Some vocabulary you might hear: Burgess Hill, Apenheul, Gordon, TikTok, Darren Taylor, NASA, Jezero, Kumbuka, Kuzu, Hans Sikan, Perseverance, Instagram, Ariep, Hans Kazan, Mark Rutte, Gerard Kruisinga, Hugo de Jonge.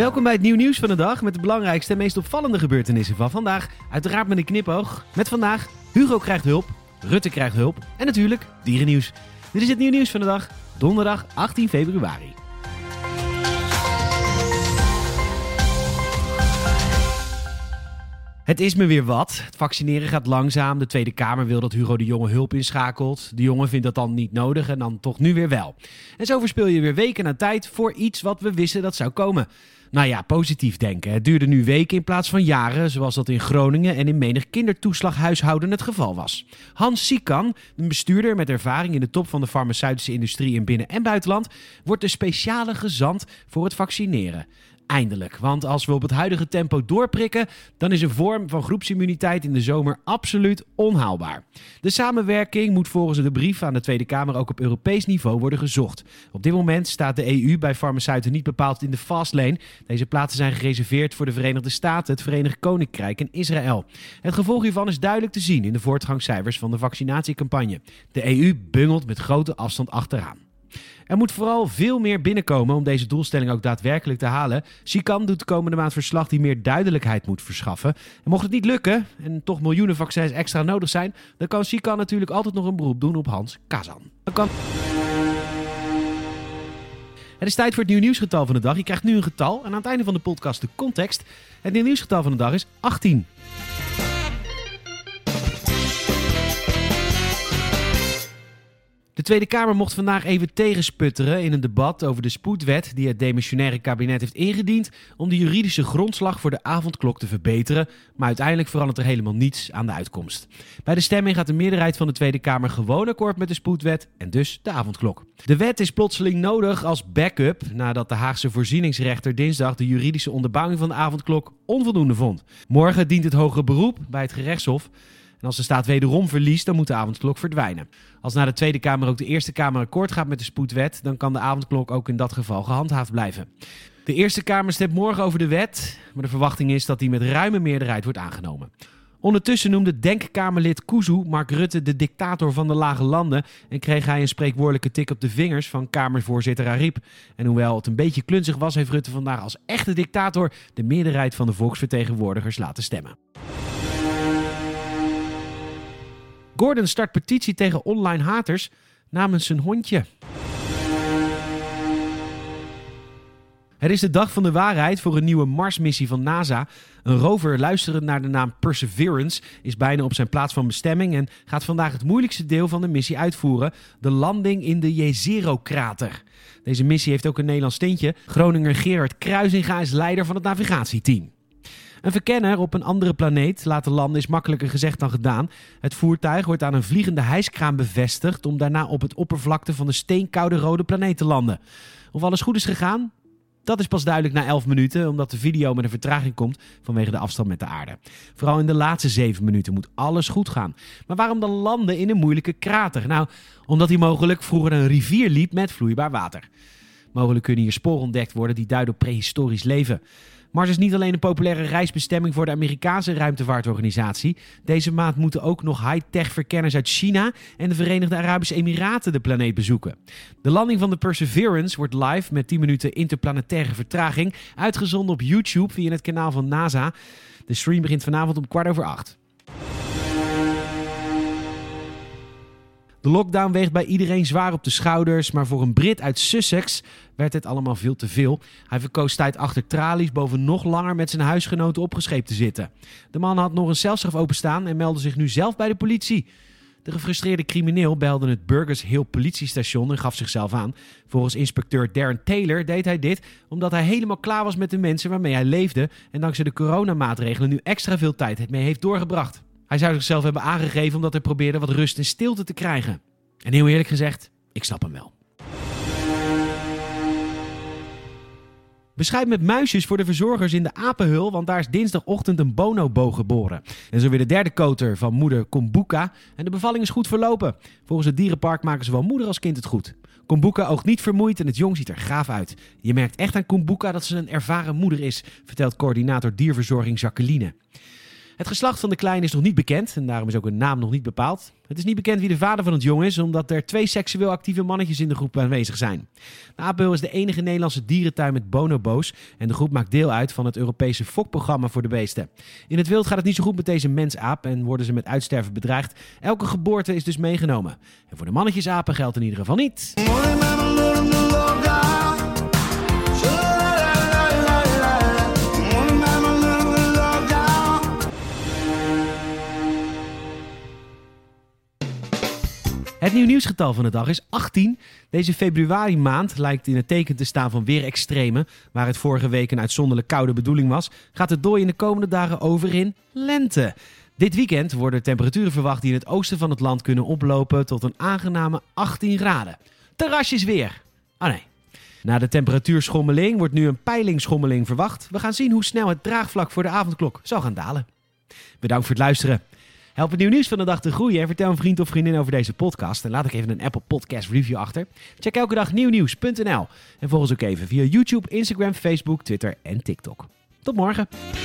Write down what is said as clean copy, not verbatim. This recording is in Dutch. Welkom bij het nieuw nieuws van de dag met de belangrijkste en meest opvallende gebeurtenissen van vandaag. Uiteraard met een knipoog. Met vandaag, Hugo krijgt hulp, Rutte krijgt hulp en natuurlijk dierennieuws. Dit is het nieuw nieuws van de dag, donderdag 18 februari. Het is me weer wat. Het vaccineren gaat langzaam. De Tweede Kamer wil dat Hugo de Jonge hulp inschakelt. De Jonge vindt dat dan niet nodig en dan toch nu weer wel. En zo verspil je weer weken aan tijd voor iets wat we wisten dat zou komen. Nou ja, positief denken. Het duurde nu weken in plaats van jaren, zoals dat in Groningen en in menig kindertoeslaghuishouden het geval was. Hans Sikan, een bestuurder met ervaring in de top van de farmaceutische industrie in binnen- en buitenland, wordt de speciale gezant voor het vaccineren. Eindelijk, want als we op het huidige tempo doorprikken, dan is een vorm van groepsimmuniteit in de zomer absoluut onhaalbaar. De samenwerking moet volgens de brief aan de Tweede Kamer ook op Europees niveau worden gezocht. Op dit moment staat de EU bij farmaceuten niet bepaald in de fastlane. Deze plaatsen zijn gereserveerd voor de Verenigde Staten, het Verenigd Koninkrijk en Israël. Het gevolg hiervan is duidelijk te zien in de voortgangscijfers van de vaccinatiecampagne. De EU bungelt met grote afstand achteraan. Er moet vooral veel meer binnenkomen om deze doelstelling ook daadwerkelijk te halen. Sikan doet de komende maand verslag die meer duidelijkheid moet verschaffen. En mocht het niet lukken en toch miljoenen vaccins extra nodig zijn, dan kan Sikan natuurlijk altijd nog een beroep doen op Hans Kazan. Het is tijd voor het nieuw nieuwsgetal van de dag. Je krijgt nu een getal en aan het einde van de podcast de context. Het nieuw nieuwsgetal van de dag is 18. De Tweede Kamer mocht vandaag even tegensputteren in een debat over de spoedwet die het demissionaire kabinet heeft ingediend om de juridische grondslag voor de avondklok te verbeteren, maar uiteindelijk verandert er helemaal niets aan de uitkomst. Bij de stemming gaat de meerderheid van de Tweede Kamer gewoon akkoord met de spoedwet en dus de avondklok. De wet is plotseling nodig als backup nadat de Haagse voorzieningsrechter dinsdag de juridische onderbouwing van de avondklok onvoldoende vond. Morgen dient het hoger beroep bij het gerechtshof. En als de staat wederom verliest, dan moet de avondklok verdwijnen. Als na de Tweede Kamer ook de Eerste Kamer akkoord gaat met de spoedwet, dan kan de avondklok ook in dat geval gehandhaafd blijven. De Eerste Kamer stemt morgen over de wet, maar de verwachting is dat die met ruime meerderheid wordt aangenomen. Ondertussen noemde Denkkamerlid Kuzu Mark Rutte de dictator van de lage landen en kreeg hij een spreekwoordelijke tik op de vingers van Kamervoorzitter Ariep. En hoewel het een beetje klunzig was, heeft Rutte vandaag als echte dictator de meerderheid van de volksvertegenwoordigers laten stemmen. Gordon start petitie tegen online haters namens zijn hondje. Het is de dag van de waarheid voor een nieuwe Mars-missie van NASA. Een rover, luisterend naar de naam Perseverance, is bijna op zijn plaats van bestemming en gaat vandaag het moeilijkste deel van de missie uitvoeren: de landing in de Jezero-krater. Deze missie heeft ook een Nederlands tintje. Groninger Gerard Kruisinga is leider van het navigatieteam. Een verkenner op een andere planeet laten landen is makkelijker gezegd dan gedaan. Het voertuig wordt aan een vliegende hijskraan bevestigd om daarna op het oppervlakte van de steenkoude rode planeet te landen. Of alles goed is gegaan? Dat is pas duidelijk na 11 minuten, omdat de video met een vertraging komt vanwege de afstand met de aarde. Vooral in de laatste 7 minuten moet alles goed gaan. Maar waarom dan landen in een moeilijke krater? Nou, omdat hij mogelijk vroeger een rivier liep met vloeibaar water. Mogelijk kunnen hier sporen ontdekt worden die duiden op prehistorisch leven. Mars is niet alleen een populaire reisbestemming voor de Amerikaanse ruimtevaartorganisatie. Deze maand moeten ook nog high-tech verkenners uit China en de Verenigde Arabische Emiraten de planeet bezoeken. De landing van de Perseverance wordt live met 10 minuten interplanetaire vertraging uitgezonden op YouTube via het kanaal van NASA. De stream begint vanavond om 20:15. De lockdown weegt bij iedereen zwaar op de schouders, maar voor een Brit uit Sussex werd het allemaal veel te veel. Hij verkoos tijd achter tralies boven nog langer met zijn huisgenoten opgescheept te zitten. De man had nog een celstraf openstaan en meldde zich nu zelf bij de politie. De gefrustreerde crimineel belde het Burgess Hill politiestation en gaf zichzelf aan. Volgens inspecteur Darren Taylor deed hij dit omdat hij helemaal klaar was met de mensen waarmee hij leefde en dankzij de coronamaatregelen nu extra veel tijd mee heeft doorgebracht. Hij zou zichzelf hebben aangegeven omdat hij probeerde wat rust en stilte te krijgen. En heel eerlijk gezegd, ik snap hem wel. Bescheid met muisjes voor de verzorgers in de Apenheul, want daar is dinsdagochtend een bonobo geboren. En zo weer de derde koter van moeder Kumbuka. En de bevalling is goed verlopen. Volgens het dierenpark maken zowel moeder als kind het goed. Kumbuka oogt niet vermoeid en het jong ziet er gaaf uit. Je merkt echt aan Kumbuka dat ze een ervaren moeder is, vertelt coördinator dierverzorging Jacqueline. Het geslacht van de kleine is nog niet bekend en daarom is ook hun naam nog niet bepaald. Het is niet bekend wie de vader van het jong is, omdat er 2 seksueel actieve mannetjes in de groep aanwezig zijn. De Apenheul is de enige Nederlandse dierentuin met bonobo's en de groep maakt deel uit van het Europese fokprogramma voor de beesten. In het wild gaat het niet zo goed met deze mensaap en worden ze met uitsterven bedreigd. Elke geboorte is dus meegenomen. En voor de mannetjesapen geldt in ieder geval niet... Het nieuwsgetal van de dag is 18. Deze februari maand lijkt in het teken te staan van weer extreme. Waar het vorige week een uitzonderlijk koude bedoeling was, gaat het dooi in de komende dagen over in lente. Dit weekend worden temperaturen verwacht die in het oosten van het land kunnen oplopen tot een aangename 18 graden. Terrasjes weer. Oh nee. Na de temperatuurschommeling wordt nu een peilingschommeling verwacht. We gaan zien hoe snel het draagvlak voor de avondklok zal gaan dalen. Bedankt voor het luisteren. Help het nieuws van de dag te groeien en vertel een vriend of vriendin over deze podcast. En laat ook even een Apple Podcast review achter. Check elke dag nieuwnieuws.nl. En volg ons ook even via YouTube, Instagram, Facebook, Twitter en TikTok. Tot morgen.